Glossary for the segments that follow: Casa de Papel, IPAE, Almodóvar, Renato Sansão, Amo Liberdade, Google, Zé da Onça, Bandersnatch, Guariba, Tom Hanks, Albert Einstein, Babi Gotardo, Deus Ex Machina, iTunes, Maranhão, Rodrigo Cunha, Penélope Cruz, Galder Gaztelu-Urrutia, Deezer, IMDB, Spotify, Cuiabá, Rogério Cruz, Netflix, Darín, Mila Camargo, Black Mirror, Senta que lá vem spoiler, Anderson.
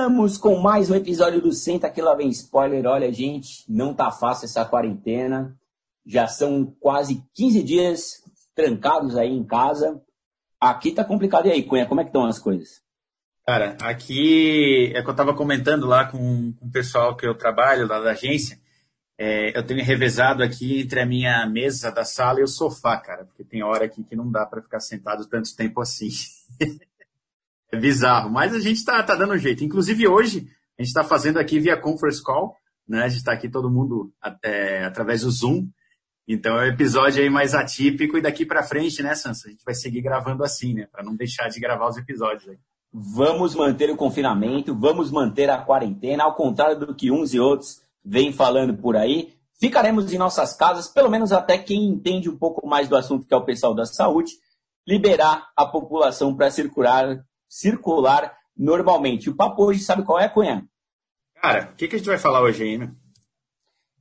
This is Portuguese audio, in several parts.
Voltamos com mais um episódio do Senta que lá vem spoiler. Olha, gente, não tá fácil essa quarentena. Já são quase 15 dias trancados aí em casa. Aqui tá complicado. E aí, Cunha, como é que estão as coisas? Cara, aqui é que eu tava comentando lá com o pessoal que eu trabalho lá da agência. Eu tenho revezado aqui entre a minha mesa da sala e o sofá, cara, porque tem hora aqui que não dá pra ficar sentado tanto tempo assim. É bizarro, mas a gente tá dando um jeito. Inclusive hoje, a gente tá fazendo aqui via conference call, né? A gente tá aqui todo mundo através do Zoom. Então é um episódio aí mais atípico e daqui pra frente, né, Sansa? A gente vai seguir gravando assim, né? Pra não deixar de gravar os episódios aí. Vamos manter o confinamento, vamos manter a quarentena, ao contrário do que uns e outros vêm falando por aí. Ficaremos em nossas casas, pelo menos até quem entende um pouco mais do assunto, que é o pessoal da saúde, liberar a população para circular normalmente. O papo hoje, sabe qual é, Cunha? Cara, o que a gente vai falar hoje aí, né?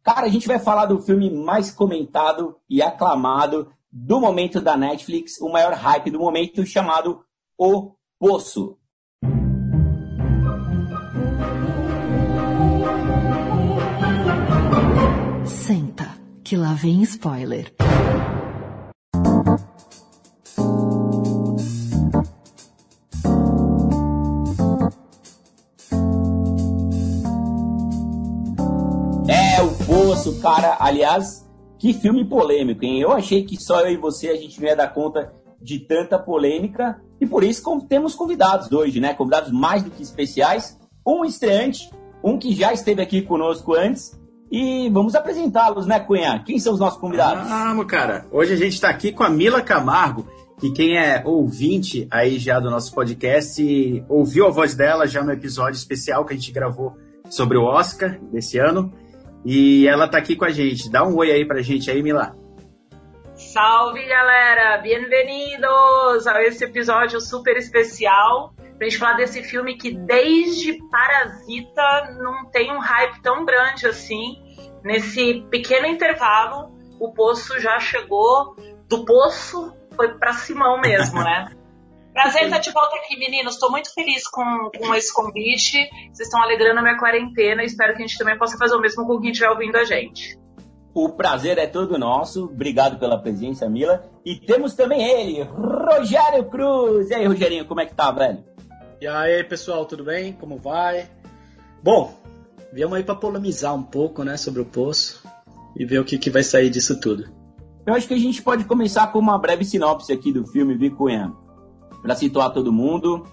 Cara, a gente vai falar do filme mais comentado e aclamado do momento da Netflix, o maior hype do momento, chamado O Poço. Senta, que lá vem spoiler. Cara, aliás, que filme polêmico, hein? Eu achei que só eu e você a gente não ia dar conta de tanta polêmica e por isso temos convidados hoje, né? Convidados mais do que especiais, um estreante, um que já esteve aqui conosco antes e vamos apresentá-los, né, Cunha? Quem são os nossos convidados? Vamos, cara. Hoje a gente está aqui com a Mila Camargo, que quem é ouvinte aí já do nosso podcast e ouviu a voz dela já no episódio especial que a gente gravou sobre o Oscar desse ano. E ela tá aqui com a gente. Dá um oi aí pra gente aí, Mila. Salve, galera! Bem-vindos a esse episódio super especial pra gente falar desse filme que desde Parasita não tem um hype tão grande assim. Nesse pequeno intervalo, o Poço já chegou. Do Poço foi pra Simão mesmo, né? Prazer estar de volta aqui, meninos. Estou muito feliz com esse convite. Vocês estão alegrando a minha quarentena. Espero que a gente também possa fazer o mesmo com quem estiver ouvindo a gente. O prazer é todo nosso. Obrigado pela presença, Mila. E temos também ele, Rogério Cruz. E aí, Rogerinho, como é que tá, velho? E aí, pessoal, tudo bem? Como vai? Bom, viemos aí para polemizar um pouco, né, sobre o Poço e ver o que vai sair disso tudo. Eu acho que a gente pode começar com uma breve sinopse aqui do filme, Vicunha, para situar todo mundo.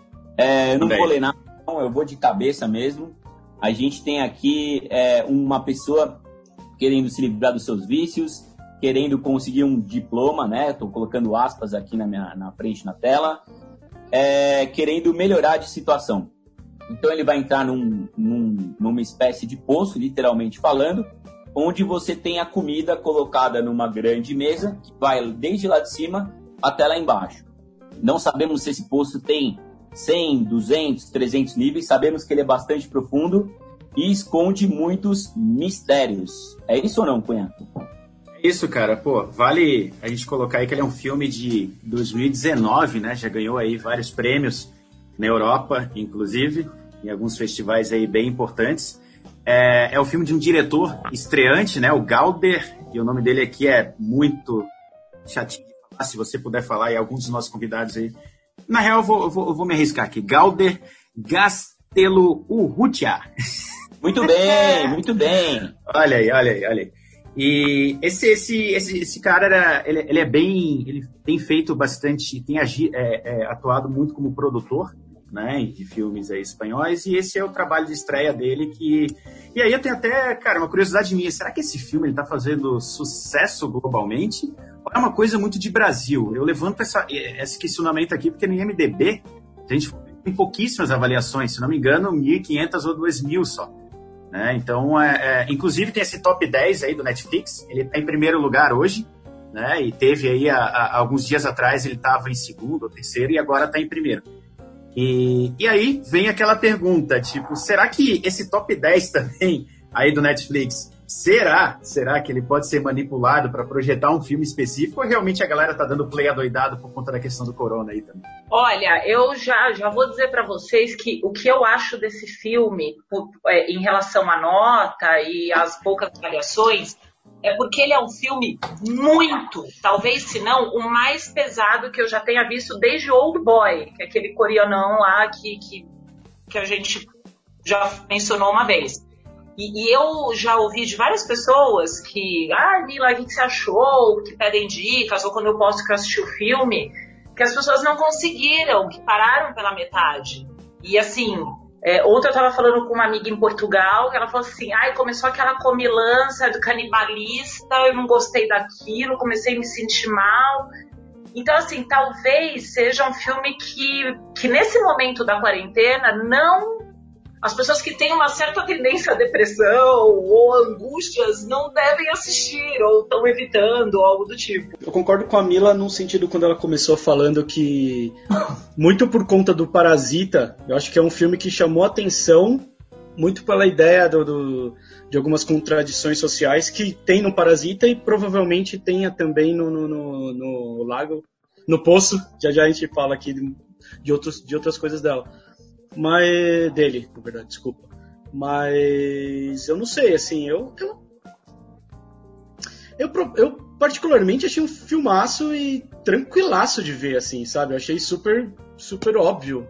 Eu não vou ler nada, não, eu vou de cabeça mesmo. A gente tem aqui uma pessoa querendo se livrar dos seus vícios, querendo conseguir um diploma, né? Estou colocando aspas aqui na frente, na tela. Querendo melhorar de situação. Então ele vai entrar numa espécie de poço, literalmente falando, onde você tem a comida colocada numa grande mesa, que vai desde lá de cima até lá embaixo. Não sabemos se esse poço tem 100, 200, 300 níveis. Sabemos que ele é bastante profundo e esconde muitos mistérios. É isso ou não, Cunha? É isso, cara. Pô, vale a gente colocar aí que ele é um filme de 2019, né? Já ganhou aí vários prêmios na Europa, inclusive, em alguns festivais aí bem importantes. É o filme de um diretor estreante, né? O Galder, e o nome dele aqui é muito chatinho. Se você puder falar, e alguns dos nossos convidados aí. Na real, eu vou me arriscar aqui. Galder Gaztelu-Urrutia. Muito bem, muito bem. Olha aí, olha aí, olha aí. E esse cara, ele é bem... Ele tem feito bastante... Tem atuado muito como produtor, né, de filmes aí espanhóis. E esse é o trabalho de estreia dele que... E aí eu tenho até, cara, uma curiosidade minha. Será que esse filme ele tá fazendo sucesso globalmente? É uma coisa muito de Brasil. Eu levanto esse questionamento aqui, porque no IMDB, a gente tem pouquíssimas avaliações, se não me engano, 1.500 ou 2.000 só. Né? Então, inclusive tem esse top 10 aí do Netflix, ele está em primeiro lugar hoje, né? E teve aí, alguns dias atrás, ele estava em segundo ou terceiro, e agora está em primeiro. E aí vem aquela pergunta, tipo, será que esse top 10 também aí do Netflix... Será que ele pode ser manipulado para projetar um filme específico ou realmente a galera tá dando play adoidado por conta da questão do corona aí também? Olha, eu já vou dizer para vocês que o que eu acho desse filme em relação à nota e às poucas avaliações é porque ele é um filme muito, talvez se não, o mais pesado que eu já tenha visto desde Oldboy, que é aquele coreanão lá que a gente já mencionou uma vez. E eu já ouvi de várias pessoas que, Mila, o que você achou? Que pedem dicas, ou quando eu posto que eu assisti o filme, que as pessoas não conseguiram, que pararam pela metade. E assim, ontem eu tava falando com uma amiga em Portugal, que ela falou assim, começou aquela comilança do canibalista, eu não gostei daquilo, comecei a me sentir mal. Então, assim, talvez seja um filme que nesse momento da quarentena as pessoas que têm uma certa tendência à depressão ou angústias não devem assistir ou estão evitando, algo do tipo. Eu concordo com a Mila num sentido quando ela começou falando que, muito por conta do Parasita, eu acho que é um filme que chamou atenção muito pela ideia de algumas contradições sociais que tem no Parasita e provavelmente tenha também no Lago, no Poço, já a gente fala aqui de outras coisas dela. Mas dele, na verdade, desculpa. Mas eu não sei, assim, eu particularmente achei um filmaço e tranquilaço de ver, assim, sabe? Eu achei super, super óbvio.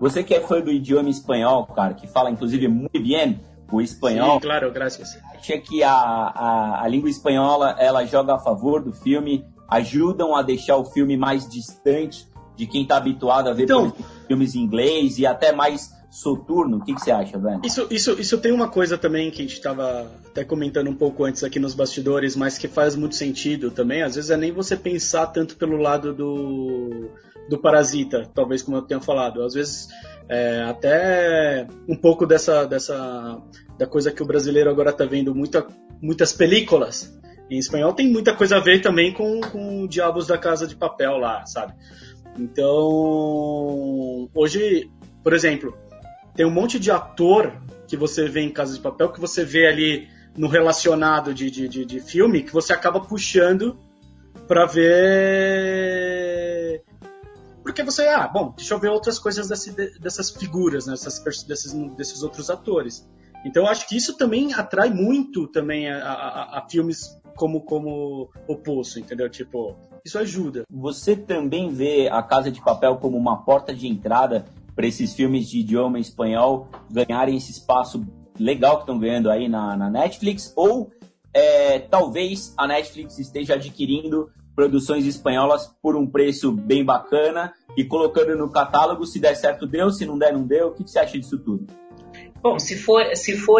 Você que é fã do idioma espanhol, cara, que fala, inclusive, muito bem o espanhol. Sim, claro, graças. Acha que a língua espanhola, ela joga a favor do filme, ajudam a deixar o filme mais distante de quem está habituado a ver filmes em inglês e até mais soturno? O que você acha, velho? Isso tem uma coisa também que a gente estava até comentando um pouco antes aqui nos bastidores, mas que faz muito sentido também. Às vezes é nem você pensar tanto pelo lado do Parasita, talvez como eu tenha falado. Às vezes até um pouco da coisa que o brasileiro agora está vendo, muitas películas em espanhol, tem muita coisa a ver também com o Diabos da Casa de Papel lá, sabe? Então, hoje, por exemplo, tem um monte de ator que você vê em Casa de Papel, que você vê ali no relacionado de filme, que você acaba puxando pra ver... Porque você, deixa eu ver outras coisas dessas figuras, né? Desses outros atores. Então, eu acho que isso também atrai muito também a filmes como O Poço, entendeu? Tipo, isso ajuda. Você também vê a Casa de Papel como uma porta de entrada para esses filmes de idioma espanhol ganharem esse espaço legal que estão ganhando aí na Netflix? Ou talvez a Netflix esteja adquirindo produções espanholas por um preço bem bacana e colocando no catálogo, se der certo deu, se não der não deu? O que você acha disso tudo? Bom, se for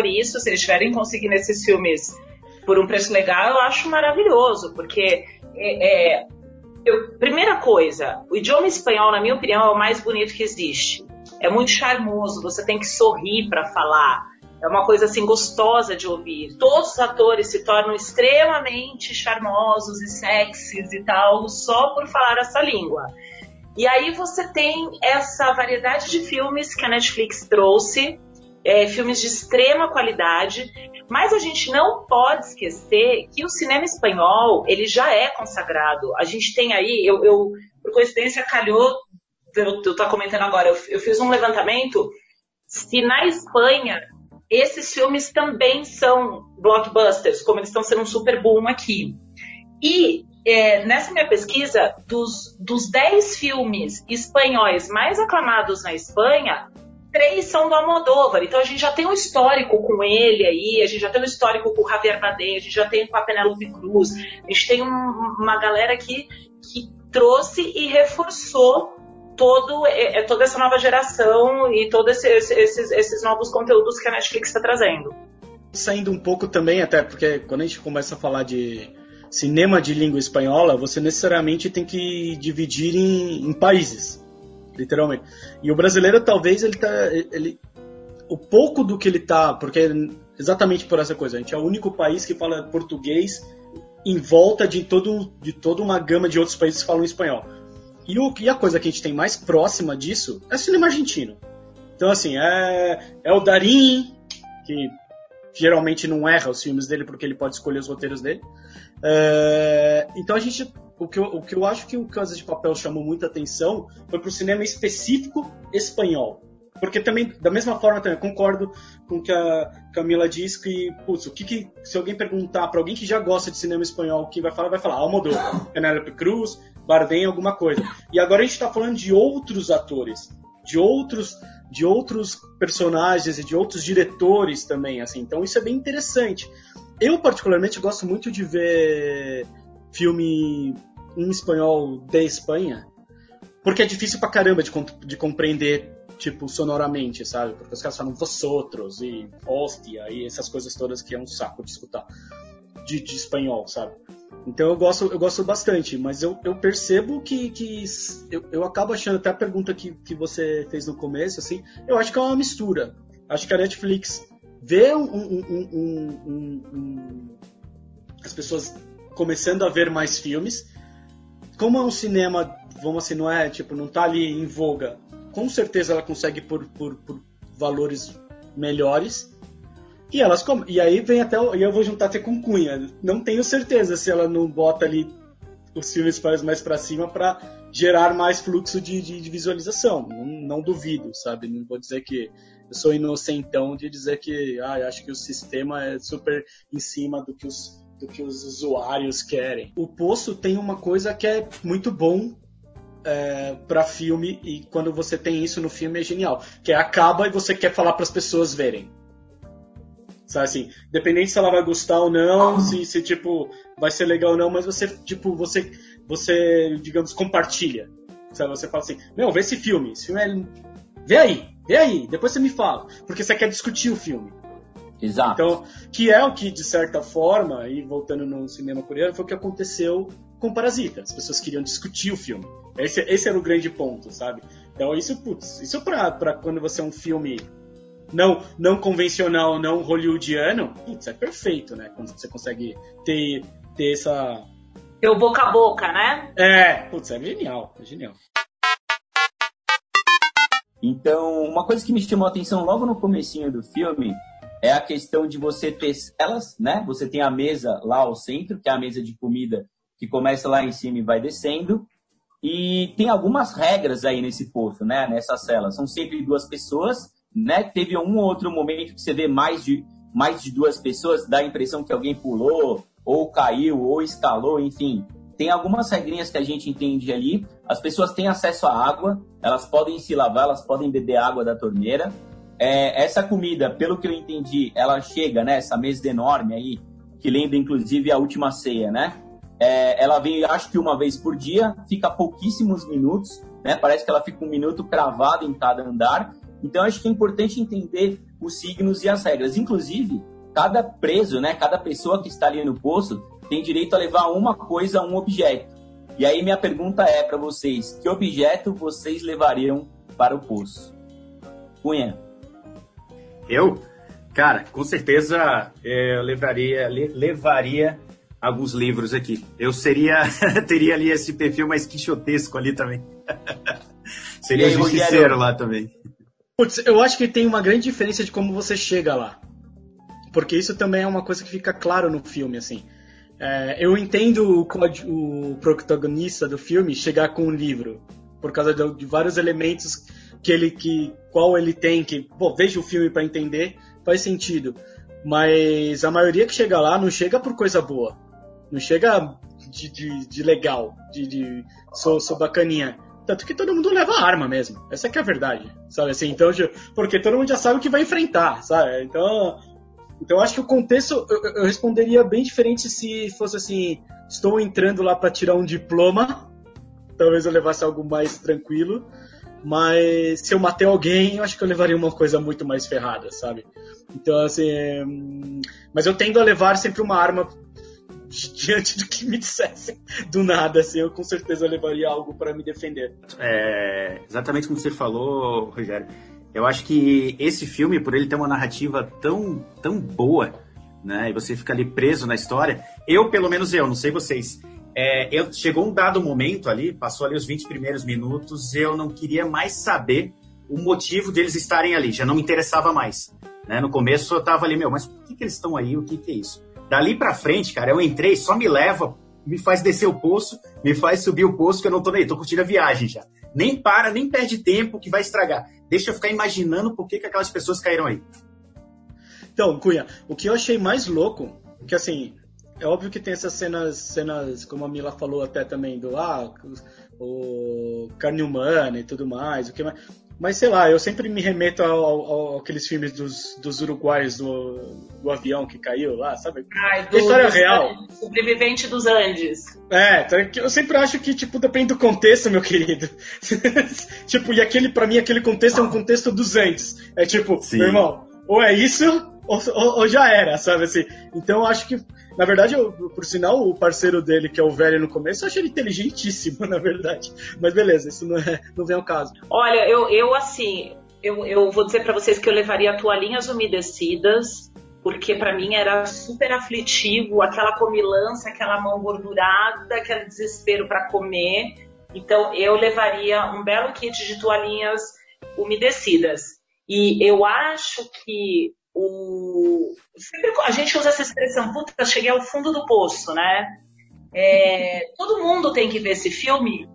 isso, se eles tiverem conseguindo esses filmes por um preço legal, eu acho maravilhoso, porque, primeira coisa, o idioma espanhol, na minha opinião, é o mais bonito que existe. É muito charmoso, você tem que sorrir para falar, é uma coisa assim gostosa de ouvir. Todos os atores se tornam extremamente charmosos e sexys e tal, só por falar essa língua. E aí você tem essa variedade de filmes que a Netflix trouxe, filmes de extrema qualidade, mas a gente não pode esquecer que o cinema espanhol, ele já é consagrado. A gente tem aí, eu por coincidência, calhou, eu estou comentando agora, eu fiz um levantamento, se na Espanha esses filmes também são blockbusters, como eles estão sendo um super boom aqui. E nessa minha pesquisa, dos 10 filmes espanhóis mais aclamados na Espanha, 3 são do Almodóvar, então a gente já tem um histórico com ele aí, a gente já tem um histórico com o Javier Bardem, a gente já tem com a Penélope Cruz, a gente tem uma galera que trouxe e reforçou toda essa nova geração e todos esses novos conteúdos que a Netflix está trazendo. Saindo um pouco também, até porque quando a gente começa a falar de cinema de língua espanhola, você necessariamente tem que dividir em países. Literalmente. E o brasileiro, talvez, o pouco do que ele tá... Porque, exatamente por essa coisa, a gente é o único país que fala português em volta de toda uma gama de outros países que falam espanhol. E a coisa que a gente tem mais próxima disso é o cinema argentino. Então, assim, é o Darín, que geralmente não erra os filmes dele porque ele pode escolher os roteiros dele. Então a gente, o que eu acho que o Casa de Papel chamou muita atenção foi para o cinema específico espanhol. Porque também, da mesma forma, também concordo com o que a Camila diz, que, putz, se alguém perguntar para alguém que já gosta de cinema espanhol, quem vai falar Almodóvar, Penélope Cruz, Bardem, alguma coisa. E agora a gente está falando de outros atores, de outros personagens e de outros diretores também, assim. Então isso é bem interessante. Eu, particularmente, gosto muito de ver filme em espanhol da Espanha, porque é difícil pra caramba de compreender, tipo, sonoramente, sabe? Porque os caras falam vosotros e hostia e essas coisas todas que é um saco de escutar de espanhol, sabe? Então eu gosto bastante, mas eu percebo que eu acabo achando, até a pergunta que você fez no começo, assim, eu acho que é uma mistura. Acho que a Netflix vê as pessoas começando a ver mais filmes. Como é um cinema, vamos assim, não é, tipo, não tá ali em voga, com certeza ela consegue por valores melhores, e aí vem até, e eu vou juntar até com Cunha, não tenho certeza se ela não bota ali os filmes mais pra cima pra gerar mais fluxo de visualização, não duvido, sabe, não vou dizer que eu sou inocentão de dizer que, acho que o sistema é super em cima do que os usuários querem. O Poço tem uma coisa que é muito bom, para filme, e quando você tem isso no filme é genial, que é acaba e você quer falar para as pessoas verem, sabe, assim, independente se ela vai gostar ou não, se tipo vai ser legal ou não, mas você tipo você digamos compartilha, sabe, você fala assim, não, vê esse filme vê aí, depois você me fala, porque você quer discutir o filme. Exato. Então, que é o que de certa forma, e voltando no cinema coreano, foi o que aconteceu com Parasita, as pessoas queriam discutir o filme. Esse era o grande ponto, sabe? Então isso pra quando você é um filme não convencional, não hollywoodiano, putz, é perfeito, né? Quando você consegue ter essa... ter o boca a boca, né? Putz, é genial. Então, uma coisa que me chamou a atenção logo no comecinho do filme é a questão de você ter elas, né? Você tem a mesa lá ao centro, que é a mesa de comida, que começa lá em cima e vai descendo. E tem algumas regras aí nesse poço, né? Nessa cela. São sempre duas pessoas, né? Teve um ou outro momento que você vê mais de duas pessoas, dá a impressão que alguém pulou, ou caiu, ou escalou, enfim. Tem algumas regrinhas que a gente entende ali. As pessoas têm acesso à água, elas podem se lavar, elas podem beber água da torneira. Essa comida, pelo que eu entendi, ela chega, né? Essa mesa enorme aí, que lembra, inclusive, a última ceia, né? Ela vem, acho que uma vez por dia, fica pouquíssimos minutos, né? Parece que ela fica um minuto cravado em cada andar. Então, acho que é importante entender os signos e as regras. Inclusive, cada preso, né? Cada pessoa que está ali no poço tem direito a levar uma coisa, um objeto. E aí, minha pergunta é para vocês, que objeto vocês levariam para o poço? Cunha. Eu? Cara, com certeza eu levaria alguns livros aqui. Eu teria ali esse perfil mais quixotesco ali também. Seria justiceiro lá também. Putz, eu acho que tem uma grande diferença de como você chega lá. Porque isso também é uma coisa que fica claro no filme, assim. Eu entendo o protagonista do filme chegar com um livro, por causa de vários elementos que ele tem, que, pô, veja o filme para entender, faz sentido. Mas a maioria que chega lá não chega por coisa boa. Não chega de legal, sou bacaninha. Tanto que todo mundo leva arma mesmo. Essa que é a verdade, sabe? Assim, então, porque todo mundo já sabe o que vai enfrentar, sabe? Então acho que o contexto, eu responderia bem diferente se fosse assim, estou entrando lá para tirar um diploma, talvez eu levasse algo mais tranquilo, mas se eu matei alguém, eu acho que eu levaria uma coisa muito mais ferrada, sabe? Então, assim... Mas eu tendo a levar sempre uma arma diante do que me dissessem do nada, assim. Eu, com certeza, levaria algo para me defender. Exatamente como você falou, Rogério. Eu acho que esse filme, por ele ter uma narrativa tão, tão boa, né? E você fica ali preso na história. Eu, pelo menos eu, não sei vocês. Chegou um dado momento ali, passou ali os 20 primeiros minutos, eu não queria mais saber o motivo deles estarem ali. Já não me interessava mais. Né? No começo eu tava ali, mas por que eles estão aí? O que que é isso? Dali pra frente, cara, eu entrei, só me leva, me faz descer o poço, me faz subir o poço, que eu não tô nem, tô curtindo a viagem já. Nem para, nem perde tempo, que vai estragar. Deixa eu ficar imaginando por que aquelas pessoas caíram aí. Então, Cunha, o que eu achei mais louco, que assim, é óbvio que tem essas cenas como a Mila falou até também, do o carne humana e tudo mais, o que mais... Mas, sei lá, eu sempre me remeto ao aqueles filmes dos uruguaios do avião que caiu lá, sabe? Ai, história real. Sobrevivente dos Andes. É, eu sempre acho que, tipo, depende do contexto, meu querido. Tipo, e aquele, pra mim, aquele contexto é um contexto dos Andes. É tipo, sim, meu irmão, ou é isso, ou já era, sabe? Assim, então, eu acho que, na verdade, por sinal, o parceiro dele, que é o velho no começo, eu achei ele inteligentíssimo, na verdade. Mas beleza, isso não vem ao caso. Olha, eu vou dizer pra vocês que eu levaria toalhinhas umedecidas, porque pra mim era super aflitivo, aquela comilança, aquela mão gordurada, aquele desespero pra comer. Então, eu levaria um belo kit de toalhinhas umedecidas. E eu acho que a gente usa essa expressão, puta, cheguei ao fundo do poço, né? Todo mundo tem que ver esse filme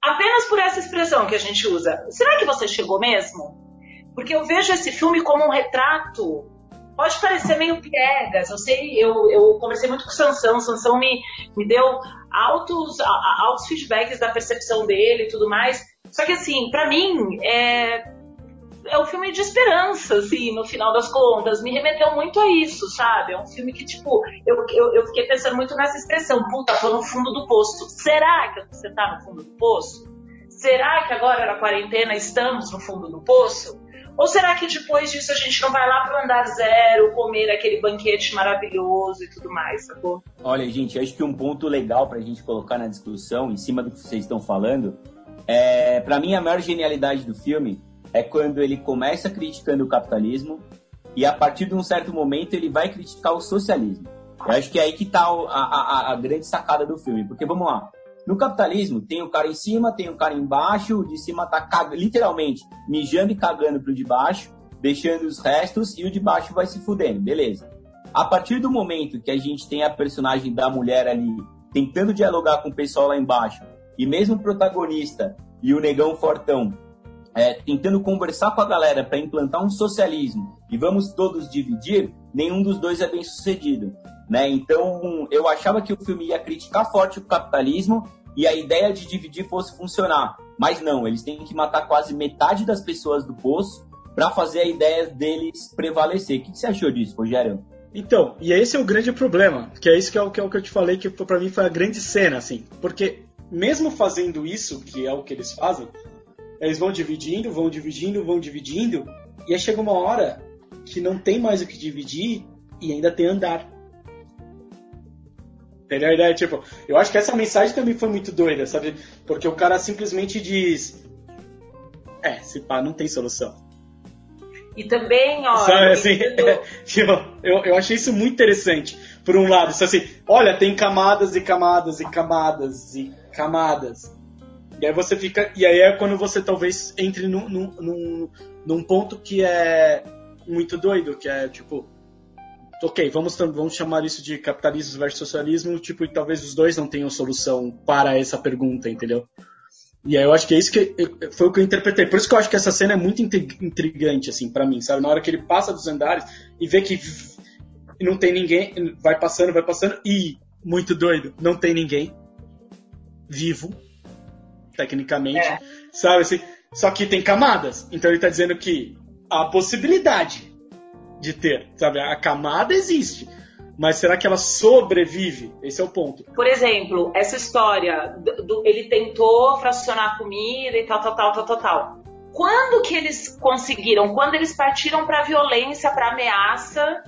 apenas por essa expressão que a gente usa. Será que você chegou mesmo? Porque eu vejo esse filme como um retrato. Pode parecer meio piegas, eu sei, eu conversei muito com o Sansão, me deu altos feedbacks da percepção dele e tudo mais. Só que assim, pra mim, é um filme de esperança, assim, no final das contas. Me remeteu muito a isso, sabe? É um filme que, tipo, eu fiquei pensando muito nessa expressão. Puta, tô no fundo do poço. Será que você tá no fundo do poço? Será que agora na quarentena estamos no fundo do poço? Ou será que depois disso a gente não vai lá pro andar zero, comer aquele banquete maravilhoso e tudo mais, sacou? Olha, gente, acho que um ponto legal pra gente colocar na discussão, em cima do que vocês estão falando, pra mim a maior genialidade do filme é quando ele começa criticando o capitalismo e a partir de um certo momento ele vai criticar o socialismo. Eu acho que é aí que está a grande sacada do filme, porque vamos lá, no capitalismo tem o cara em cima, tem o cara embaixo, o de cima está literalmente mijando e cagando pro de baixo, deixando os restos e o de baixo vai se fudendo, beleza. A partir do momento que a gente tem a personagem da mulher ali tentando dialogar com o pessoal lá embaixo e mesmo o protagonista e o negão fortão tentando conversar com a galera para implantar um socialismo e vamos todos dividir, nenhum dos dois é bem sucedido, né? Então, eu achava que o filme ia criticar forte o capitalismo e a ideia de dividir fosse funcionar. Mas não, eles têm que matar quase metade das pessoas do poço para fazer a ideia deles prevalecer. O que você achou disso, Rogério? Então, e esse é o grande problema, que é isso que eu te falei, que para mim foi a grande cena, assim. Porque mesmo fazendo isso, que é o que eles fazem, eles vão dividindo, vão dividindo, vão dividindo, e aí chega uma hora que não tem mais o que dividir e ainda tem andar. Entendeu a ideia? Tipo, eu acho que essa mensagem também foi muito doida, sabe? Porque o cara simplesmente diz, se pá, não tem solução. E também, ó... Sabe, assim, eu achei isso muito interessante, por um lado. Assim, olha, tem camadas e camadas e camadas e camadas. E aí você fica. E aí é quando você talvez entre num ponto que é muito doido, que é tipo, ok, vamos chamar isso de capitalismo versus socialismo, tipo, e talvez os dois não tenham solução para essa pergunta, entendeu? E aí eu acho que é isso que foi o que eu interpretei. Por isso que eu acho que essa cena é muito intrigante, assim, pra mim, sabe? Na hora que ele passa dos andares e vê que não tem ninguém, vai passando, e muito doido, não tem ninguém vivo. Tecnicamente, sabe assim? Só que tem camadas, então ele tá dizendo que há a possibilidade de ter, sabe? A camada existe, mas será que ela sobrevive? Esse é o ponto. Por exemplo, essa história ele tentou fracionar a comida e tal. Quando que eles conseguiram? Quando eles partiram pra violência, pra ameaça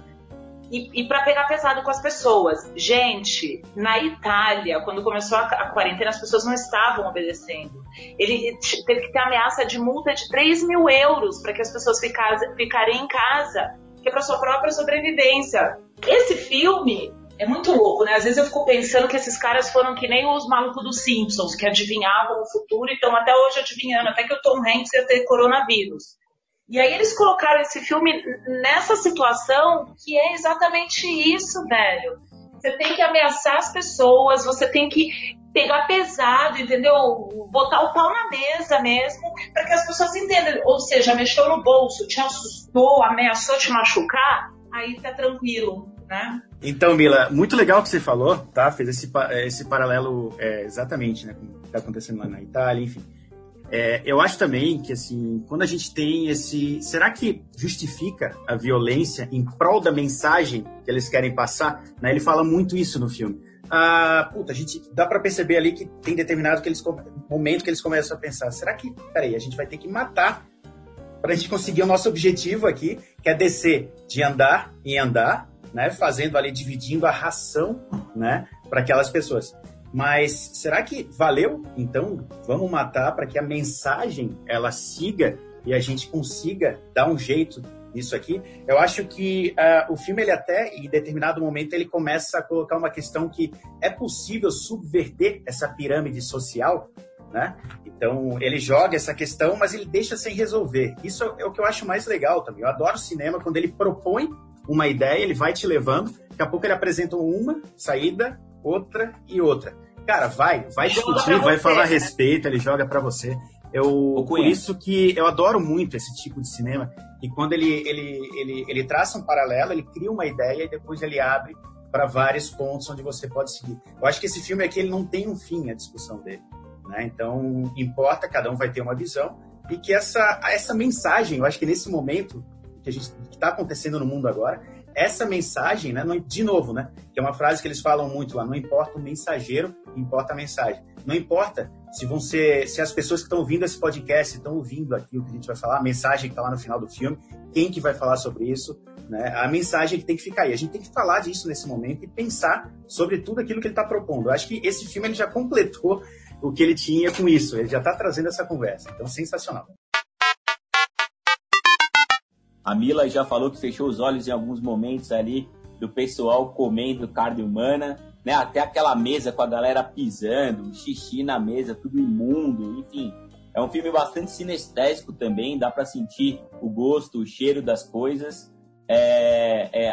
e pra pegar pesado com as pessoas. Gente, na Itália, quando começou a quarentena, as pessoas não estavam obedecendo. Ele teve que ter ameaça de multa de 3 mil euros para que as pessoas ficarem em casa, que é para sua própria sobrevivência. Esse filme é muito louco, né? Às vezes eu fico pensando que esses caras foram que nem os malucos dos Simpsons, que adivinhavam o futuro e estão até hoje adivinhando, até que o Tom Hanks ia ter coronavírus. E aí eles colocaram esse filme nessa situação que é exatamente isso, velho. Você tem que ameaçar as pessoas, você tem que pegar pesado, entendeu? Botar o pau na mesa mesmo, para que as pessoas entendam. Ou seja, mexeu no bolso, te assustou, ameaçou te machucar, aí tá tranquilo, né? Então, Mila, muito legal o que você falou, tá? Fez esse paralelo exatamente, né? Com o que tá acontecendo lá na Itália, enfim. Eu acho também que, assim, quando a gente tem esse... Será que justifica a violência em prol da mensagem que eles querem passar? Né? Ele fala muito isso no filme. A gente dá pra perceber ali que tem determinado que momento que eles começam a pensar, será que, peraí, a gente vai ter que matar pra gente conseguir o nosso objetivo aqui, que é descer de andar em andar, né? Fazendo ali, dividindo a ração, né? Para aquelas pessoas. Mas será que valeu? Então, vamos matar para que a mensagem, ela siga e a gente consiga dar um jeito nisso aqui? Eu acho que o filme, ele até, em determinado momento, ele começa a colocar uma questão que é possível subverter essa pirâmide social, né? Então, ele joga essa questão, mas ele deixa sem resolver. Isso é o que eu acho mais legal também. Eu adoro o cinema, quando ele propõe uma ideia, ele vai te levando. Daqui a pouco ele apresenta uma saída, outra e outra. Cara, vai discutir, vai falar a respeito, ele joga pra você. Por isso que eu adoro muito esse tipo de cinema, e quando ele traça um paralelo, ele cria uma ideia e depois ele abre para vários pontos onde você pode seguir. Eu acho que esse filme aqui, ele não tem um fim, a discussão dele, né? Então, importa, cada um vai ter uma visão, e que essa mensagem, eu acho que nesse momento que tá acontecendo no mundo agora, essa mensagem, né, de novo, né, que é uma frase que eles falam muito lá, não importa o mensageiro, importa a mensagem. Não importa se as pessoas que estão ouvindo esse podcast estão ouvindo aqui o que a gente vai falar, a mensagem que está lá no final do filme, quem que vai falar sobre isso, né, a mensagem que tem que ficar aí. A gente tem que falar disso nesse momento e pensar sobre tudo aquilo que ele está propondo. Eu acho que esse filme, ele já completou o que ele tinha com isso, ele já está trazendo essa conversa, então sensacional. A Mila já falou que fechou os olhos em alguns momentos ali do pessoal comendo carne humana, né? Até aquela mesa com a galera pisando, xixi na mesa, tudo imundo, enfim. É um filme bastante cinestésico também, dá pra sentir o gosto, o cheiro das coisas.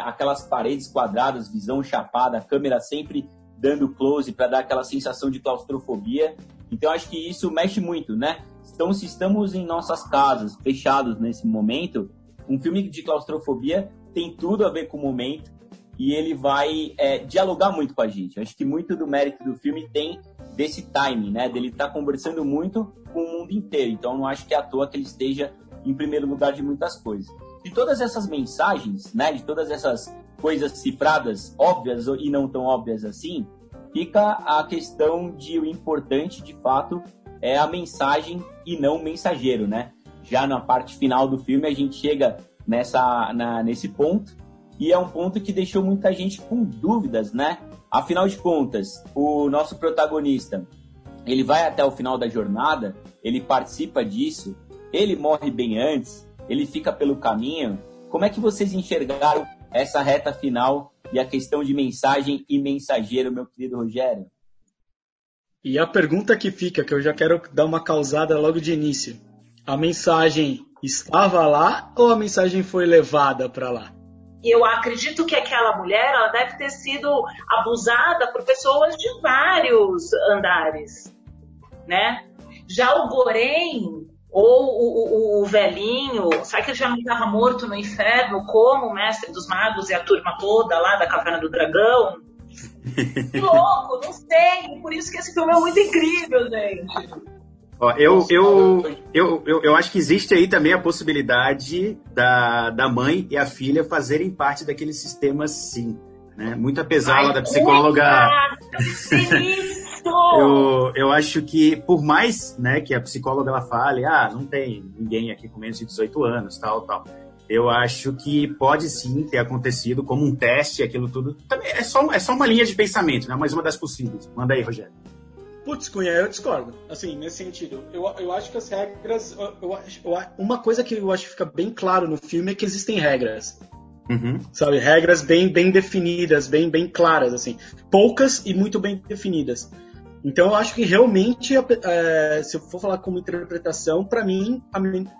Aquelas paredes quadradas, visão chapada, a câmera sempre dando close pra dar aquela sensação de claustrofobia. Então acho que isso mexe muito, né? Então, se estamos em nossas casas, fechados nesse momento... Um filme de claustrofobia tem tudo a ver com o momento e ele vai dialogar muito com a gente. Acho que muito do mérito do filme tem desse timing, né? Dele estar conversando muito com o mundo inteiro. Então, não acho que é à toa que ele esteja em primeiro lugar de muitas coisas. De todas essas mensagens, né? De todas essas coisas cifradas, óbvias e não tão óbvias assim, fica a questão de o importante, de fato, é a mensagem e não o mensageiro, né? Já na parte final do filme, a gente chega nesse ponto, e é um ponto que deixou muita gente com dúvidas, né? Afinal de contas, o nosso protagonista, ele vai até o final da jornada, ele participa disso, ele morre bem antes, ele fica pelo caminho. Como é que vocês enxergaram essa reta final e a questão de mensagem e mensageiro, meu querido Rogério? E a pergunta que fica, que eu já quero dar uma causada logo de início. A mensagem estava lá ou a mensagem foi levada para lá? Eu acredito que aquela mulher, ela deve ter sido abusada por pessoas de vários andares, né? Já o Gorém, ou o velhinho, sabe, que já não estava morto no inferno, como o mestre dos magos e a turma toda lá da Caverna do Dragão? Que louco, não sei, por isso que esse filme é muito incrível, gente. Ó, eu acho que existe aí também a possibilidade da mãe e a filha fazerem parte daquele sistema, sim, né? Muito apesar da psicóloga. Eu acho que, por mais, né, que a psicóloga ela fale, não tem ninguém aqui com menos de 18 anos, tal. Eu acho que pode sim ter acontecido como um teste, aquilo tudo. Também é só uma linha de pensamento, né? Mas uma das possíveis. Manda aí, Rogério. Putz, Cunha, eu discordo, assim, nesse sentido. Eu acho que as regras... uma coisa que eu acho que fica bem claro no filme é que existem regras. Uhum. Sabe, regras bem definidas, bem claras, assim. Poucas e muito bem definidas. Então eu acho que realmente, se eu for falar como interpretação, para mim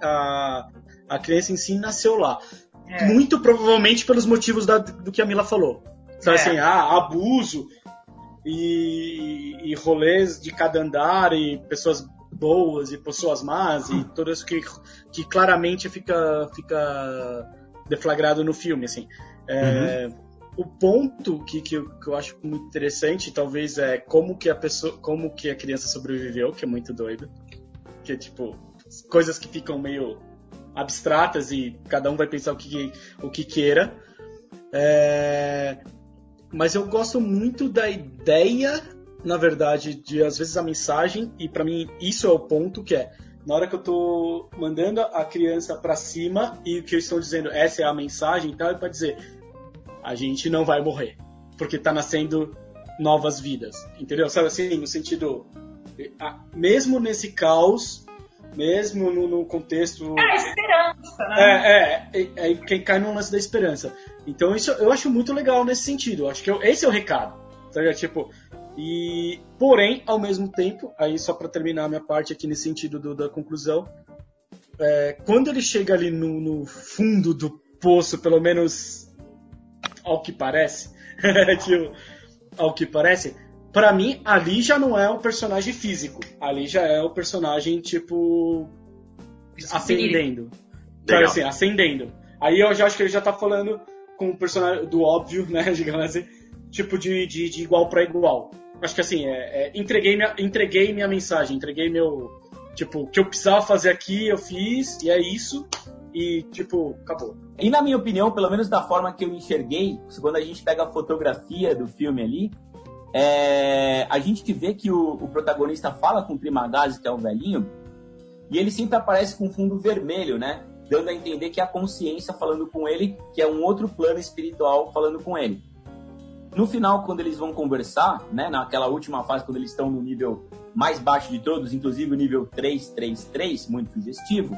a criança em si nasceu lá. É. Muito provavelmente pelos motivos do que a Mila falou. Sabe, assim, abuso e rolês de cada andar e pessoas boas e pessoas más e tudo isso que claramente fica deflagrado no filme, assim. O ponto que eu acho muito interessante, talvez, é como que a criança sobreviveu, que é muito doido. Que é, tipo, coisas que ficam meio abstratas e cada um vai pensar o que queira. Mas eu gosto muito da ideia, na verdade, de, às vezes, a mensagem. E, pra mim, isso é o ponto, que é, na hora que eu tô mandando a criança pra cima e o que eu estou dizendo, essa é a mensagem e tal, é pra dizer... A gente não vai morrer, porque tá nascendo novas vidas, entendeu? Sabe, assim, no sentido, mesmo nesse caos, mesmo no contexto... É a esperança, né? É quem cai no lance da esperança. Então, isso eu acho muito legal nesse sentido, eu acho que esse é o recado, sabe? Tipo, e, porém, ao mesmo tempo, aí só pra terminar a minha parte aqui nesse sentido da conclusão, quando ele chega ali no fundo do poço, pelo menos... ao que parece, tipo, ao que parece, pra mim, ali já não é um personagem físico, ali já é um personagem, tipo, acendendo. Claro, assim, acendendo. Aí eu já acho que ele já tá falando com o personagem do óbvio, né, digamos assim, tipo, de igual pra igual. Acho que, assim, entreguei minha mensagem, entreguei meu, tipo, o que eu precisava fazer aqui, eu fiz, e é isso... E, tipo, acabou. E na minha opinião, pelo menos da forma que eu enxerguei, quando a gente pega a fotografia do filme ali, a gente vê que o protagonista fala com o Primagás, que é o velhinho, e ele sempre aparece com fundo vermelho, né? Dando a entender que é a consciência falando com ele, que é um outro plano espiritual falando com ele. No final, quando eles vão conversar, né? Naquela última fase, quando eles estão no nível mais baixo de todos, inclusive o nível 333, muito sugestivo,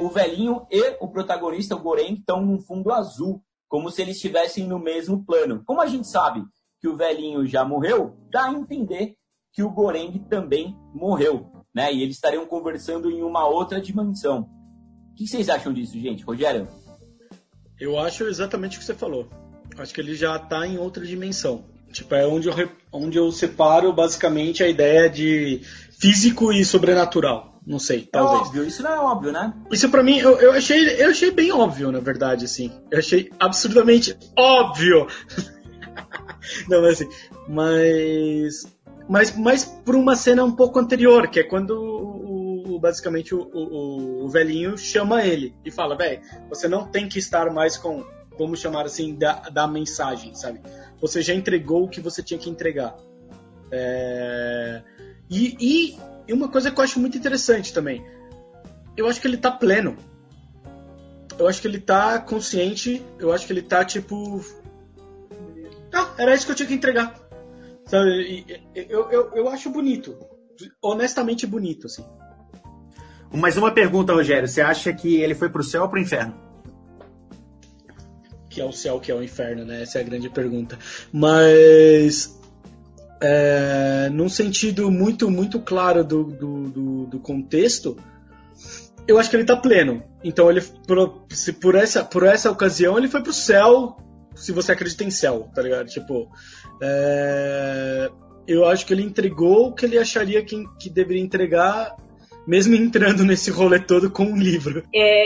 o velhinho e o protagonista, o Goreng, estão num fundo azul, como se eles estivessem no mesmo plano. Como a gente sabe que o velhinho já morreu, dá a entender que o Goreng também morreu, né? E eles estariam conversando em uma outra dimensão. O que vocês acham disso, gente? Rogério? Eu acho exatamente o que você falou. Acho que ele já está em outra dimensão. Tipo, é onde eu separo basicamente a ideia de físico e sobrenatural. Não sei, talvez. Óbvio, isso não é óbvio, né? Isso pra mim, eu achei bem óbvio, na verdade, assim. Eu achei absurdamente óbvio. Não, mas assim, mas por uma cena um pouco anterior, que é quando basicamente o velhinho chama ele e fala, velho, você não tem que estar mais com, vamos chamar assim, da mensagem, sabe? Você já entregou o que você tinha que entregar. E uma coisa que eu acho muito interessante também, eu acho que ele tá pleno, eu acho que ele tá consciente, eu acho que ele tá tipo, era isso que eu tinha que entregar, sabe? Eu acho bonito, honestamente bonito, assim. Mais uma pergunta, Rogério, você acha que ele foi pro céu ou pro inferno? Que é o céu, que é o inferno, né? Essa é a grande pergunta, mas... num sentido muito, muito claro do contexto, eu acho que ele tá pleno. Então, ele, por essa ocasião, ele foi pro céu, se você acredita em céu, tá ligado? Tipo, eu acho que ele entregou o que ele acharia que deveria entregar, mesmo entrando nesse rolê todo com um livro.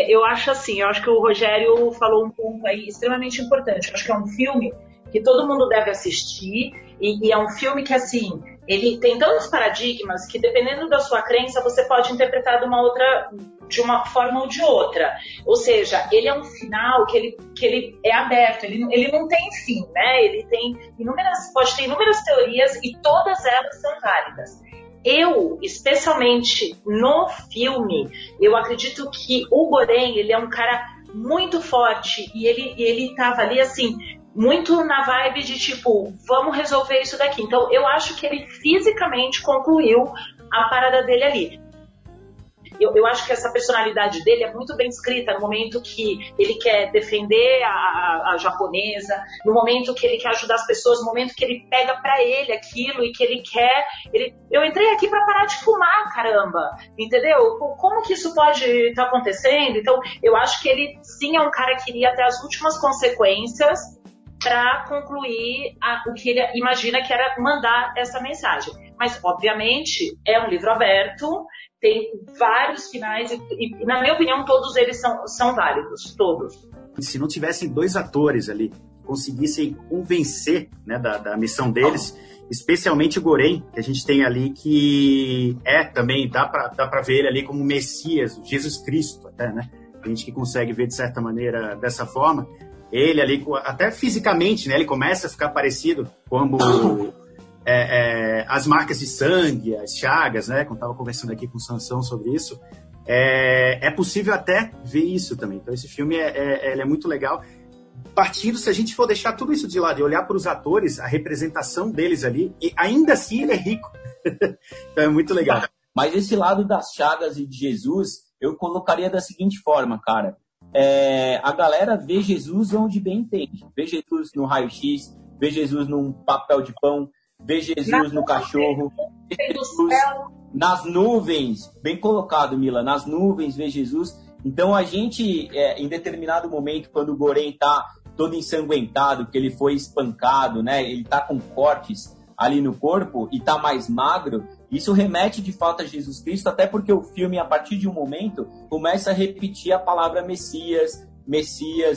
Eu acho assim, eu acho que o Rogério falou um ponto aí extremamente importante. Eu acho que é um filme que todo mundo deve assistir, e é um filme que, assim, ele tem tantos paradigmas que, dependendo da sua crença, você pode interpretar de uma forma ou de outra. Ou seja, ele é um final que ele é aberto, ele não tem fim, né? Ele tem pode ter inúmeras teorias e todas elas são válidas. Eu, especialmente no filme, eu acredito que o Goreng, ele é um cara muito forte, e ele tava ali, assim... muito na vibe de, tipo, vamos resolver isso daqui. Então, eu acho que ele fisicamente concluiu a parada dele ali. Eu acho que essa personalidade dele é muito bem escrita no momento que ele quer defender a japonesa, no momento que ele quer ajudar as pessoas, no momento que ele pega pra ele aquilo e que ele quer... eu entrei aqui pra parar de fumar, caramba! Entendeu? Como que isso pode estar acontecendo? Então, eu acho que ele sim é um cara que iria até as últimas consequências pra concluir o que ele imagina que era mandar essa mensagem. Mas, obviamente, é um livro aberto, tem vários finais e na minha opinião, todos eles são válidos, todos. Se não tivessem dois atores ali que conseguissem convencer, né, da missão deles, especialmente o Goren, que a gente tem ali, que também dá pra ver ele ali como Messias, Jesus Cristo até, né? A gente que consegue ver de certa maneira dessa forma. Ele ali, até fisicamente, né? Ele começa a ficar parecido como as marcas de sangue, as chagas, né? Quando estava conversando aqui com o Sansão sobre isso, é possível até ver isso também. Então, esse filme ele é muito legal. Partindo, se a gente for deixar tudo isso de lado e olhar para os atores, a representação deles ali, e ainda assim ele é rico. Então, é muito legal. Mas esse lado das chagas e de Jesus, eu colocaria da seguinte forma, cara. A galera vê Jesus onde bem entende. Vê Jesus no raio-x, vê Jesus num papel de pão, vê Jesus no cachorro, vê Jesus nas nuvens. Bem colocado, Mila. Nas nuvens vê Jesus. Então a gente, em determinado momento, quando o Goren tá todo ensanguentado, que ele foi espancado, né? Ele tá com cortes ali no corpo e tá mais magro, isso remete de fato a Jesus Cristo, até porque o filme, a partir de um momento, começa a repetir a palavra Messias,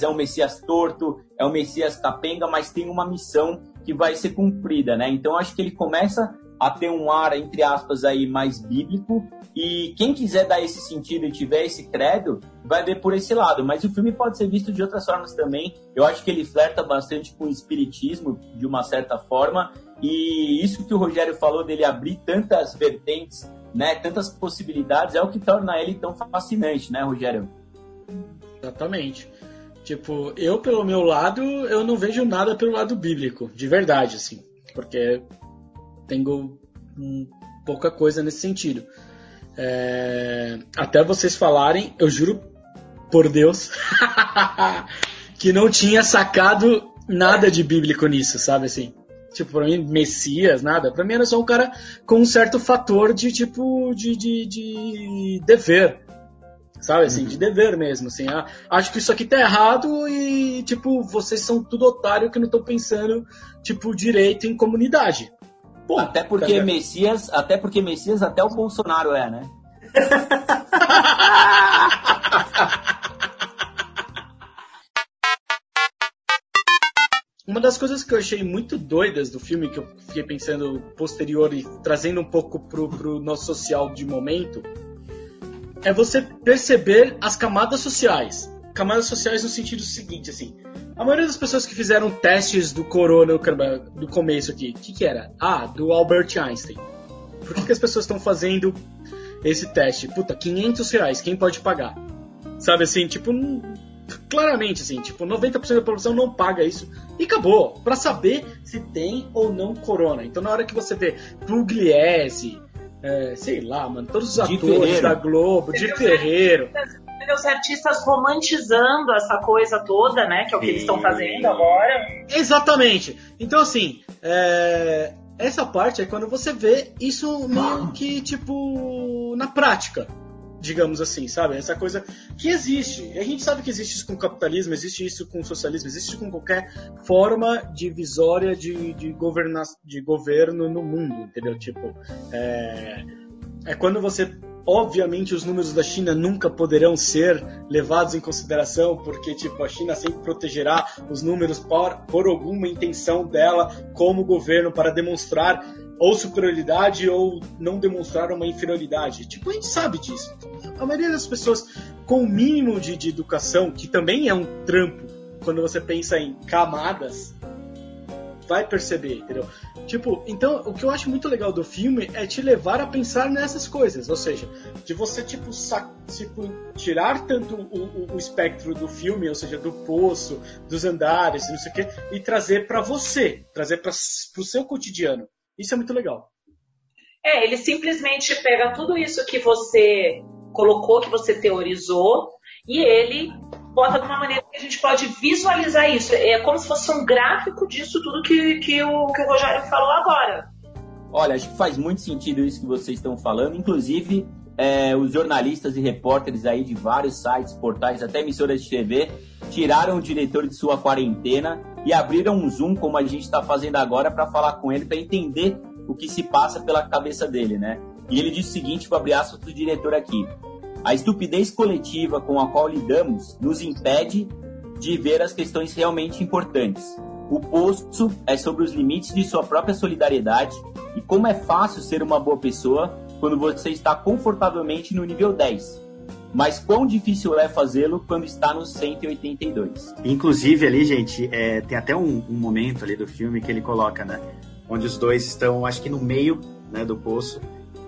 é um Messias torto, é um Messias capenga, mas tem uma missão que vai ser cumprida, né? Então acho que ele começa a ter um ar, entre aspas, aí mais bíblico, e quem quiser dar esse sentido e tiver esse credo, vai ver por esse lado, mas o filme pode ser visto de outras formas também. Eu acho que ele flerta bastante com o espiritismo, de uma certa forma, e isso que o Rogério falou dele abrir tantas vertentes, né, tantas possibilidades, é o que torna ele tão fascinante, né, Rogério? Exatamente. Tipo, eu, pelo meu lado, eu não vejo nada pelo lado bíblico, de verdade, assim, porque... tenho pouca coisa nesse sentido. Até vocês falarem, eu juro por Deus que não tinha sacado nada de bíblico nisso, sabe, assim? Tipo, pra mim, Messias, nada. Pra mim era só um cara com um certo fator de, tipo, de dever, sabe, assim? De dever mesmo, assim. Acho que isso aqui tá errado e, tipo, vocês são tudo otário que não estão pensando, tipo, direito em comunidade. Pô, até porque Messias até o Bolsonaro é, né? Uma das coisas que eu achei muito doidas do filme, que eu fiquei pensando posterior e trazendo um pouco pro nosso social de momento, é você perceber as camadas sociais. Camadas sociais no sentido seguinte, assim, a maioria das pessoas que fizeram testes do corona do começo aqui, o que era? Do Albert Einstein. Por que as pessoas estão fazendo esse teste? Puta, R$500, quem pode pagar? Sabe, assim, tipo, claramente, assim, tipo, 90% da população não paga isso e acabou, pra saber se tem ou não corona. Então, na hora que você vê Pugliese, sei lá, mano, todos os atores da Globo, de Ferreiro... os artistas romantizando essa coisa toda, né? Que é o que eles estão fazendo agora. Exatamente. Então, assim, essa parte é quando você vê isso meio que, tipo, na prática, digamos assim, sabe? Essa coisa que existe. A gente sabe que existe isso com o capitalismo, existe isso com o socialismo, existe isso com qualquer forma divisória de governo no mundo, entendeu? Tipo, é quando você... Obviamente, os números da China nunca poderão ser levados em consideração, porque tipo, a China sempre protegerá os números por alguma intenção dela como governo para demonstrar ou superioridade ou não demonstrar uma inferioridade. Tipo, a gente sabe disso. A maioria das pessoas com o mínimo de educação, que também é um trampo, quando você pensa em camadas, vai perceber, entendeu? Tipo, então, o que eu acho muito legal do filme é te levar a pensar nessas coisas, ou seja, de você, tipo, tirar tanto o espectro do filme, ou seja, do poço, dos andares, não sei o quê, e trazer pra você, trazer pro seu cotidiano. Isso é muito legal. Ele simplesmente pega tudo isso que você colocou, que você teorizou, e ele bota de uma maneira que a gente pode visualizar isso. É como se fosse um gráfico disso tudo que o Rogério falou agora. Olha, acho que faz muito sentido isso que vocês estão falando. Inclusive, os jornalistas e repórteres aí de vários sites, portais, até emissoras de TV, tiraram o diretor de sua quarentena e abriram um Zoom, como a gente está fazendo agora, para falar com ele, para entender o que se passa pela cabeça dele, né? E ele diz o seguinte, vou abrir aspas do diretor aqui: a estupidez coletiva com a qual lidamos nos impede de ver as questões realmente importantes. O Poço é sobre os limites de sua própria solidariedade e como é fácil ser uma boa pessoa quando você está confortavelmente no nível 10. Mas quão difícil é fazê-lo quando está no 182. Inclusive ali, gente, tem até um momento ali do filme que ele coloca, né? Onde os dois estão, acho que no meio, né, do poço.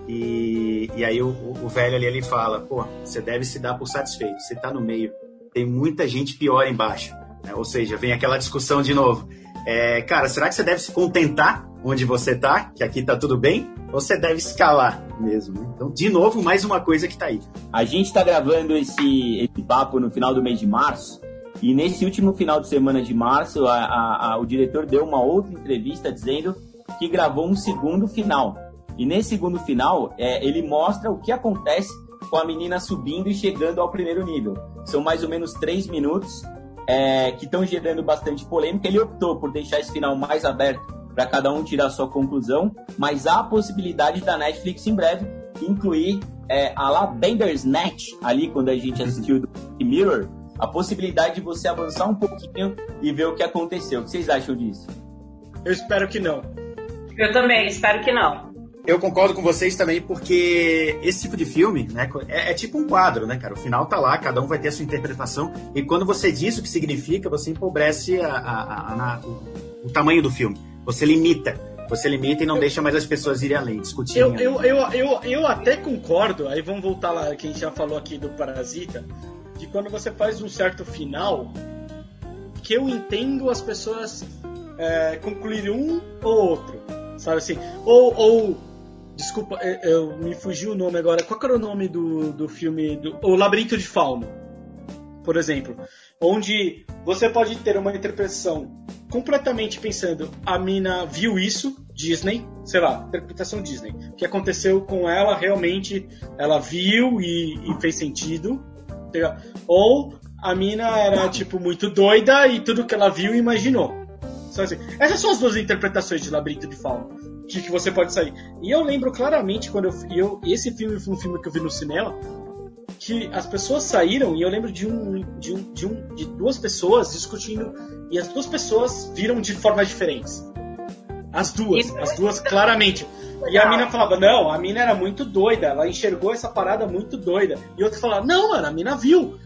E aí o velho ali, ele fala, pô, você deve se dar por satisfeito, você tá no meio, tem muita gente pior embaixo, né? Ou seja, vem aquela discussão de novo, cara, será que você deve se contentar onde você tá, que aqui tá tudo bem, ou você deve escalar mesmo, né? Então, de novo, mais uma coisa que tá aí. A gente tá gravando esse papo no final do mês de março, e nesse último final de semana de março, o diretor deu uma outra entrevista dizendo que gravou um segundo final. E nesse segundo final, ele mostra o que acontece com a menina subindo e chegando ao primeiro nível. São mais ou menos 3 minutos que estão gerando bastante polêmica. Ele optou por deixar esse final mais aberto para cada um tirar a sua conclusão, mas há a possibilidade da Netflix em breve incluir a lá Bandersnatch, ali quando a gente assistiu do Black Mirror, a possibilidade de você avançar um pouquinho e ver o que aconteceu. O que vocês acham disso? Eu espero que não. Eu também, espero que não. Eu concordo com vocês também, porque esse tipo de filme, né, é tipo um quadro, né, cara? O final tá lá, cada um vai ter a sua interpretação, e quando você diz o que significa, você empobrece o tamanho do filme. Você limita e não deixa mais as pessoas irem além, discutirem. Eu até concordo, aí vamos voltar lá, que a gente já falou aqui do Parasita, de quando você faz um certo final, que eu entendo as pessoas concluírem um ou outro, sabe assim? Desculpa, eu me fugiu o nome agora. Qual era o nome do filme? O Labirinto de Fauno, por exemplo. Onde você pode ter uma interpretação completamente pensando, a mina viu isso, Disney, sei lá, interpretação Disney. O que aconteceu com ela, realmente, ela viu e fez sentido. Ou a mina era, tipo, muito doida e tudo que ela viu imaginou. Assim, essas são as duas interpretações de Labirinto de Fauno que você pode sair. E eu lembro claramente quando esse filme foi um filme que eu vi no cinema, que as pessoas saíram, e eu lembro de duas pessoas discutindo, e as duas pessoas viram de formas diferentes. As duas claramente. E a mina falava, não, a mina era muito doida, ela enxergou essa parada muito doida. E outra falava, não, mano, a mina viu.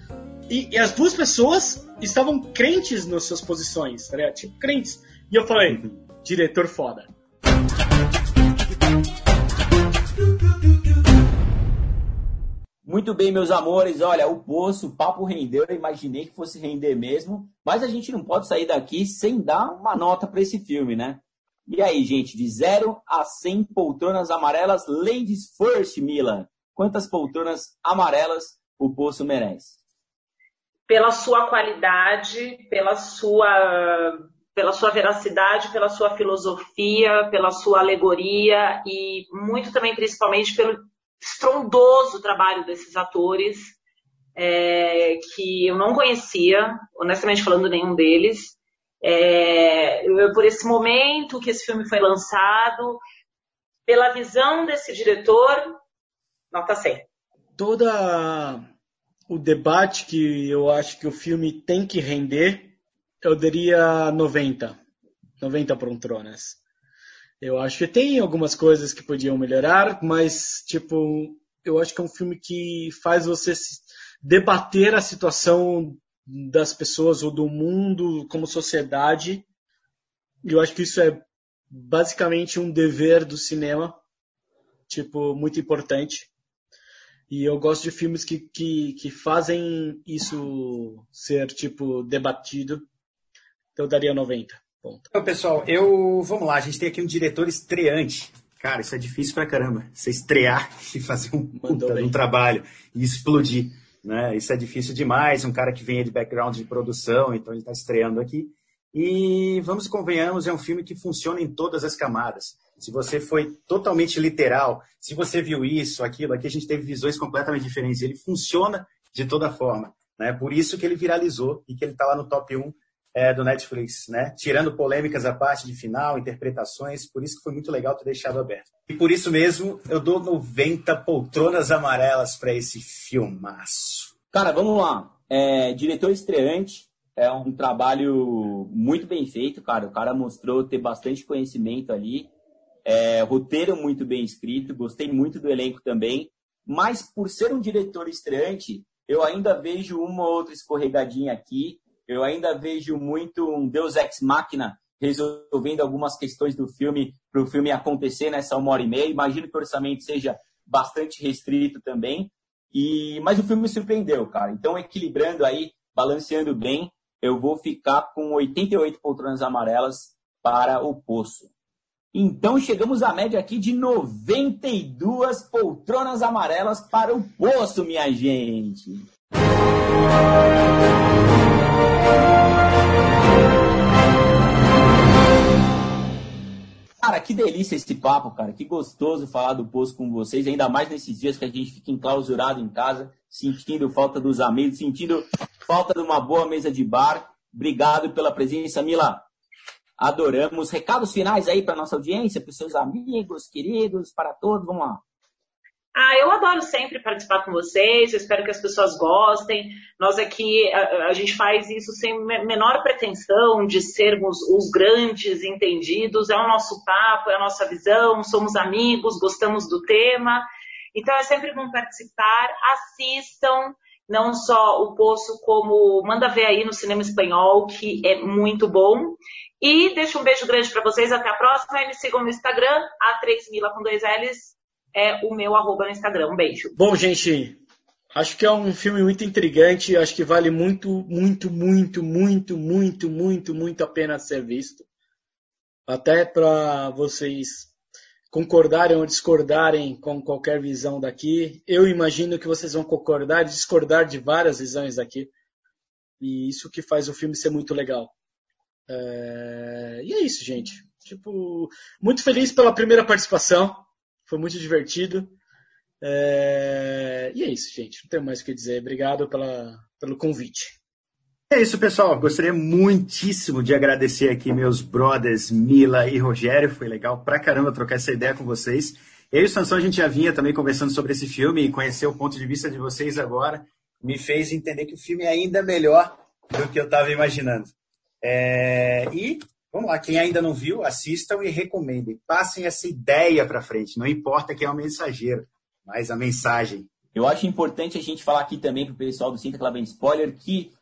E as duas pessoas estavam crentes nas suas posições, tá ligado? Tipo, crentes. E eu falei, diretor foda. Muito bem, meus amores, olha, o Poço, o papo rendeu, eu imaginei que fosse render mesmo, mas a gente não pode sair daqui sem dar uma nota para esse filme, né? E aí, gente, de 0 a 100 poltronas amarelas, ladies first, Mila, quantas poltronas amarelas o Poço merece? Pela sua qualidade, pela sua veracidade, pela sua filosofia, pela sua alegoria e muito também, principalmente, pelo estrondoso trabalho desses atores que eu não conhecia, honestamente falando, nenhum deles. Por esse momento que esse filme foi lançado, pela visão desse diretor, nota 100. Todo o debate que eu acho que o filme tem que render, eu diria 90 poltronas. Eu acho que tem algumas coisas que podiam melhorar, mas, tipo, eu acho que é um filme que faz você debater a situação das pessoas ou do mundo como sociedade. E eu acho que isso é basicamente um dever do cinema, tipo, muito importante. E eu gosto de filmes que fazem isso ser, tipo, debatido. Então eu daria 90. Ponto. Então, pessoal, vamos lá, a gente tem aqui um diretor estreante, Cara, isso é difícil pra caramba. Você estrear e fazer um puta de um trabalho e explodir, né? Isso é difícil demais. Um cara que vem de background de produção, então ele está estreando aqui. E vamos e convenhamos, é um filme que funciona em todas as camadas. Se você foi totalmente literal, se você viu isso, aquilo, aqui a gente teve visões completamente diferentes. Ele funciona de toda forma, né? Por isso que ele viralizou e que ele está lá no top 1 do Netflix, né? Tirando polêmicas à parte de final, interpretações, por isso que foi muito legal ter deixado aberto. E por isso mesmo, eu dou 90 poltronas amarelas para esse filmaço. Cara, vamos lá. Diretor estreante. É um trabalho muito bem feito, cara. O cara mostrou ter bastante conhecimento ali. Roteiro muito bem escrito. Gostei muito do elenco também. Mas, por ser um diretor estreante, eu ainda vejo uma ou outra escorregadinha aqui. Eu ainda vejo muito um Deus Ex Machina resolvendo algumas questões do filme para o filme acontecer nessa 1h30. Imagino que o orçamento seja bastante restrito também. Mas o filme me surpreendeu, cara. Então, equilibrando aí, balanceando bem, eu vou ficar com 88 poltronas amarelas para O Poço. Então, chegamos à média aqui de 92 poltronas amarelas para O Poço, minha gente. Cara, que delícia esse papo, cara. Que gostoso falar do Poço com vocês, ainda mais nesses dias que a gente fica enclausurado em casa, sentindo falta dos amigos, sentindo falta de uma boa mesa de bar. Obrigado pela presença, Mila. Adoramos. Recados finais aí para nossa audiência, para os seus amigos, queridos, para todos. Vamos lá. Eu adoro sempre participar com vocês. Eu espero que as pessoas gostem. Nós aqui, a gente faz isso sem menor pretensão de sermos os grandes entendidos. É o nosso papo, é a nossa visão. Somos amigos, gostamos do tema. Então, é sempre bom participar. Assistam. Não só O Poço, como manda ver aí no cinema espanhol, que é muito bom. E deixo um beijo grande para vocês, até a próxima. E me sigam no Instagram, A3Mila com 2 L's, é o meu @ no Instagram. Um beijo. Bom, gente, acho que é um filme muito intrigante, acho que vale muito a pena ser visto. Até para vocês concordarem ou discordarem com qualquer visão daqui. Eu imagino que vocês vão concordar e discordar de várias visões daqui. E isso que faz o filme ser muito legal. E é isso, gente. Muito feliz pela primeira participação. Foi muito divertido. E é isso, gente. Não tenho mais o que dizer. Obrigado pelo convite. É isso, pessoal. Gostaria muitíssimo de agradecer aqui meus brothers Mila e Rogério. Foi legal pra caramba trocar essa ideia com vocês. Eu e o Sansão, a gente já vinha também conversando sobre esse filme e conhecer o ponto de vista de vocês agora me fez entender que o filme é ainda melhor do que eu estava imaginando. E vamos lá, quem ainda não viu, assistam e recomendem. Passem essa ideia pra frente. Não importa quem é o mensageiro, mas a mensagem. Eu acho importante a gente falar aqui também pro pessoal do Senta que lá vem spoiler que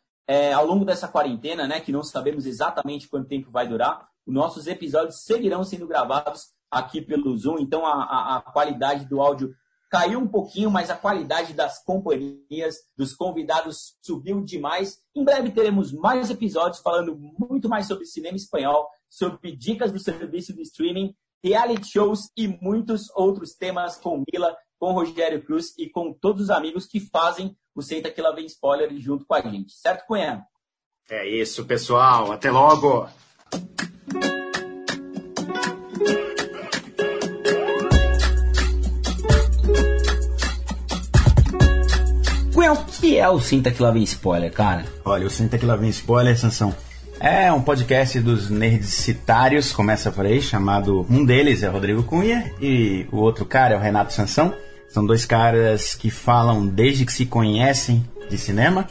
ao longo dessa quarentena, né, que não sabemos exatamente quanto tempo vai durar, nossos episódios seguirão sendo gravados aqui pelo Zoom, então a qualidade do áudio caiu um pouquinho, mas a qualidade das companhias, dos convidados subiu demais. Em breve teremos mais episódios falando muito mais sobre cinema espanhol, sobre dicas do serviço de streaming, reality shows e muitos outros temas com Mila, com Rogério Cruz e com todos os amigos que fazem o Senta que lá vem spoiler junto com a gente. Certo, Cunha? É isso, pessoal. Até logo! Cunha, o que é o Senta que lá vem spoiler, cara? Olha, o Senta que lá vem spoiler, Sansão, é um podcast dos nerdcitários, começa por aí, chamado... Um deles é o Rodrigo Cunha e o outro cara é o Renato Sansão. São dois caras que falam desde que se conhecem de cinema.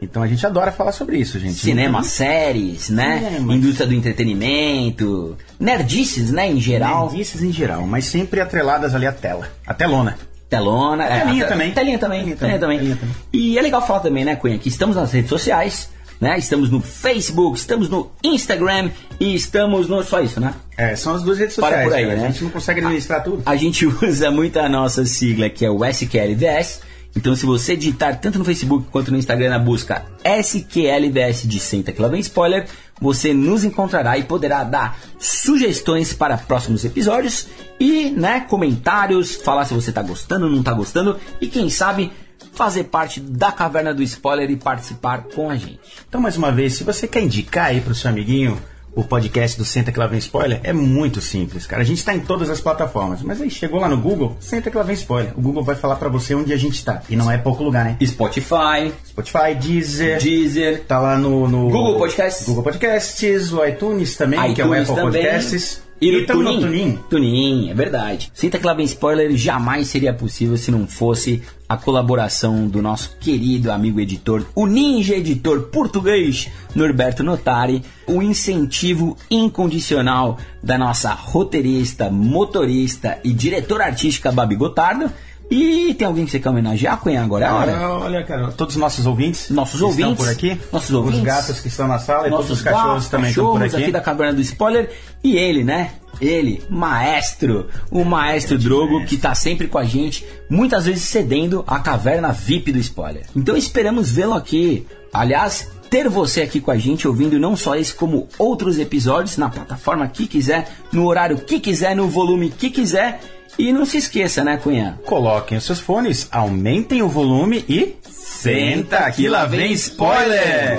Então a gente adora falar sobre isso, gente. Cinema, então, séries, né? Cinema. Indústria do entretenimento. Nerdices, né? Em geral. Nerdices em geral, mas sempre atreladas ali à tela. À telona. Telona. Telinha também. E é legal falar também, né, Cunha, que estamos nas redes sociais, né? Estamos no Facebook, estamos no Instagram e estamos no... Só isso, né? São as duas redes sociais. Por aí, né? A gente não consegue administrar tudo. A gente usa muito a nossa sigla, que é o SQLVS, Então, se você digitar tanto no Facebook quanto no Instagram na busca SQLDS de Senta que lá vem spoiler, você nos encontrará e poderá dar sugestões para próximos episódios e, né, comentários, falar se você está gostando ou não está gostando e, quem sabe, fazer parte da Caverna do Spoiler e participar com a gente. Então, mais uma vez, se você quer indicar aí para o seu amiguinho o podcast do Senta que lá vem spoiler, é muito simples, cara. A gente está em todas as plataformas, mas aí chegou lá no Google, Senta que lá vem spoiler. O Google vai falar para você onde a gente está. E não é pouco lugar, né? Spotify, Deezer. Tá lá no Google Podcasts, o iTunes também, que é o Apple também. Podcasts. E Tunin, é verdade. Senta que lá vem spoiler jamais seria possível se não fosse a colaboração do nosso querido amigo editor, o ninja editor português Norberto Notari, o incentivo incondicional da nossa roteirista, motorista e diretora artística Babi Gotardo. E tem alguém que você quer homenagear, Cunha, agora é a hora? Olha, cara, todos os nossos ouvintes estão por aqui, os gatos que estão na sala, nossos e todos os cachorros também estão por aqui da Caverna do Spoiler. E ele, né? Ele, o maestro Drogo, que tá sempre com a gente, muitas vezes cedendo a Caverna VIP do Spoiler. Então esperamos vê-lo aqui. Aliás, ter você aqui com a gente, ouvindo não só esse, como outros episódios, na plataforma que quiser, no horário que quiser, no volume que quiser. E não se esqueça, né, Cunha? Coloquem os seus fones, aumentem o volume e... Senta que lá vem spoiler!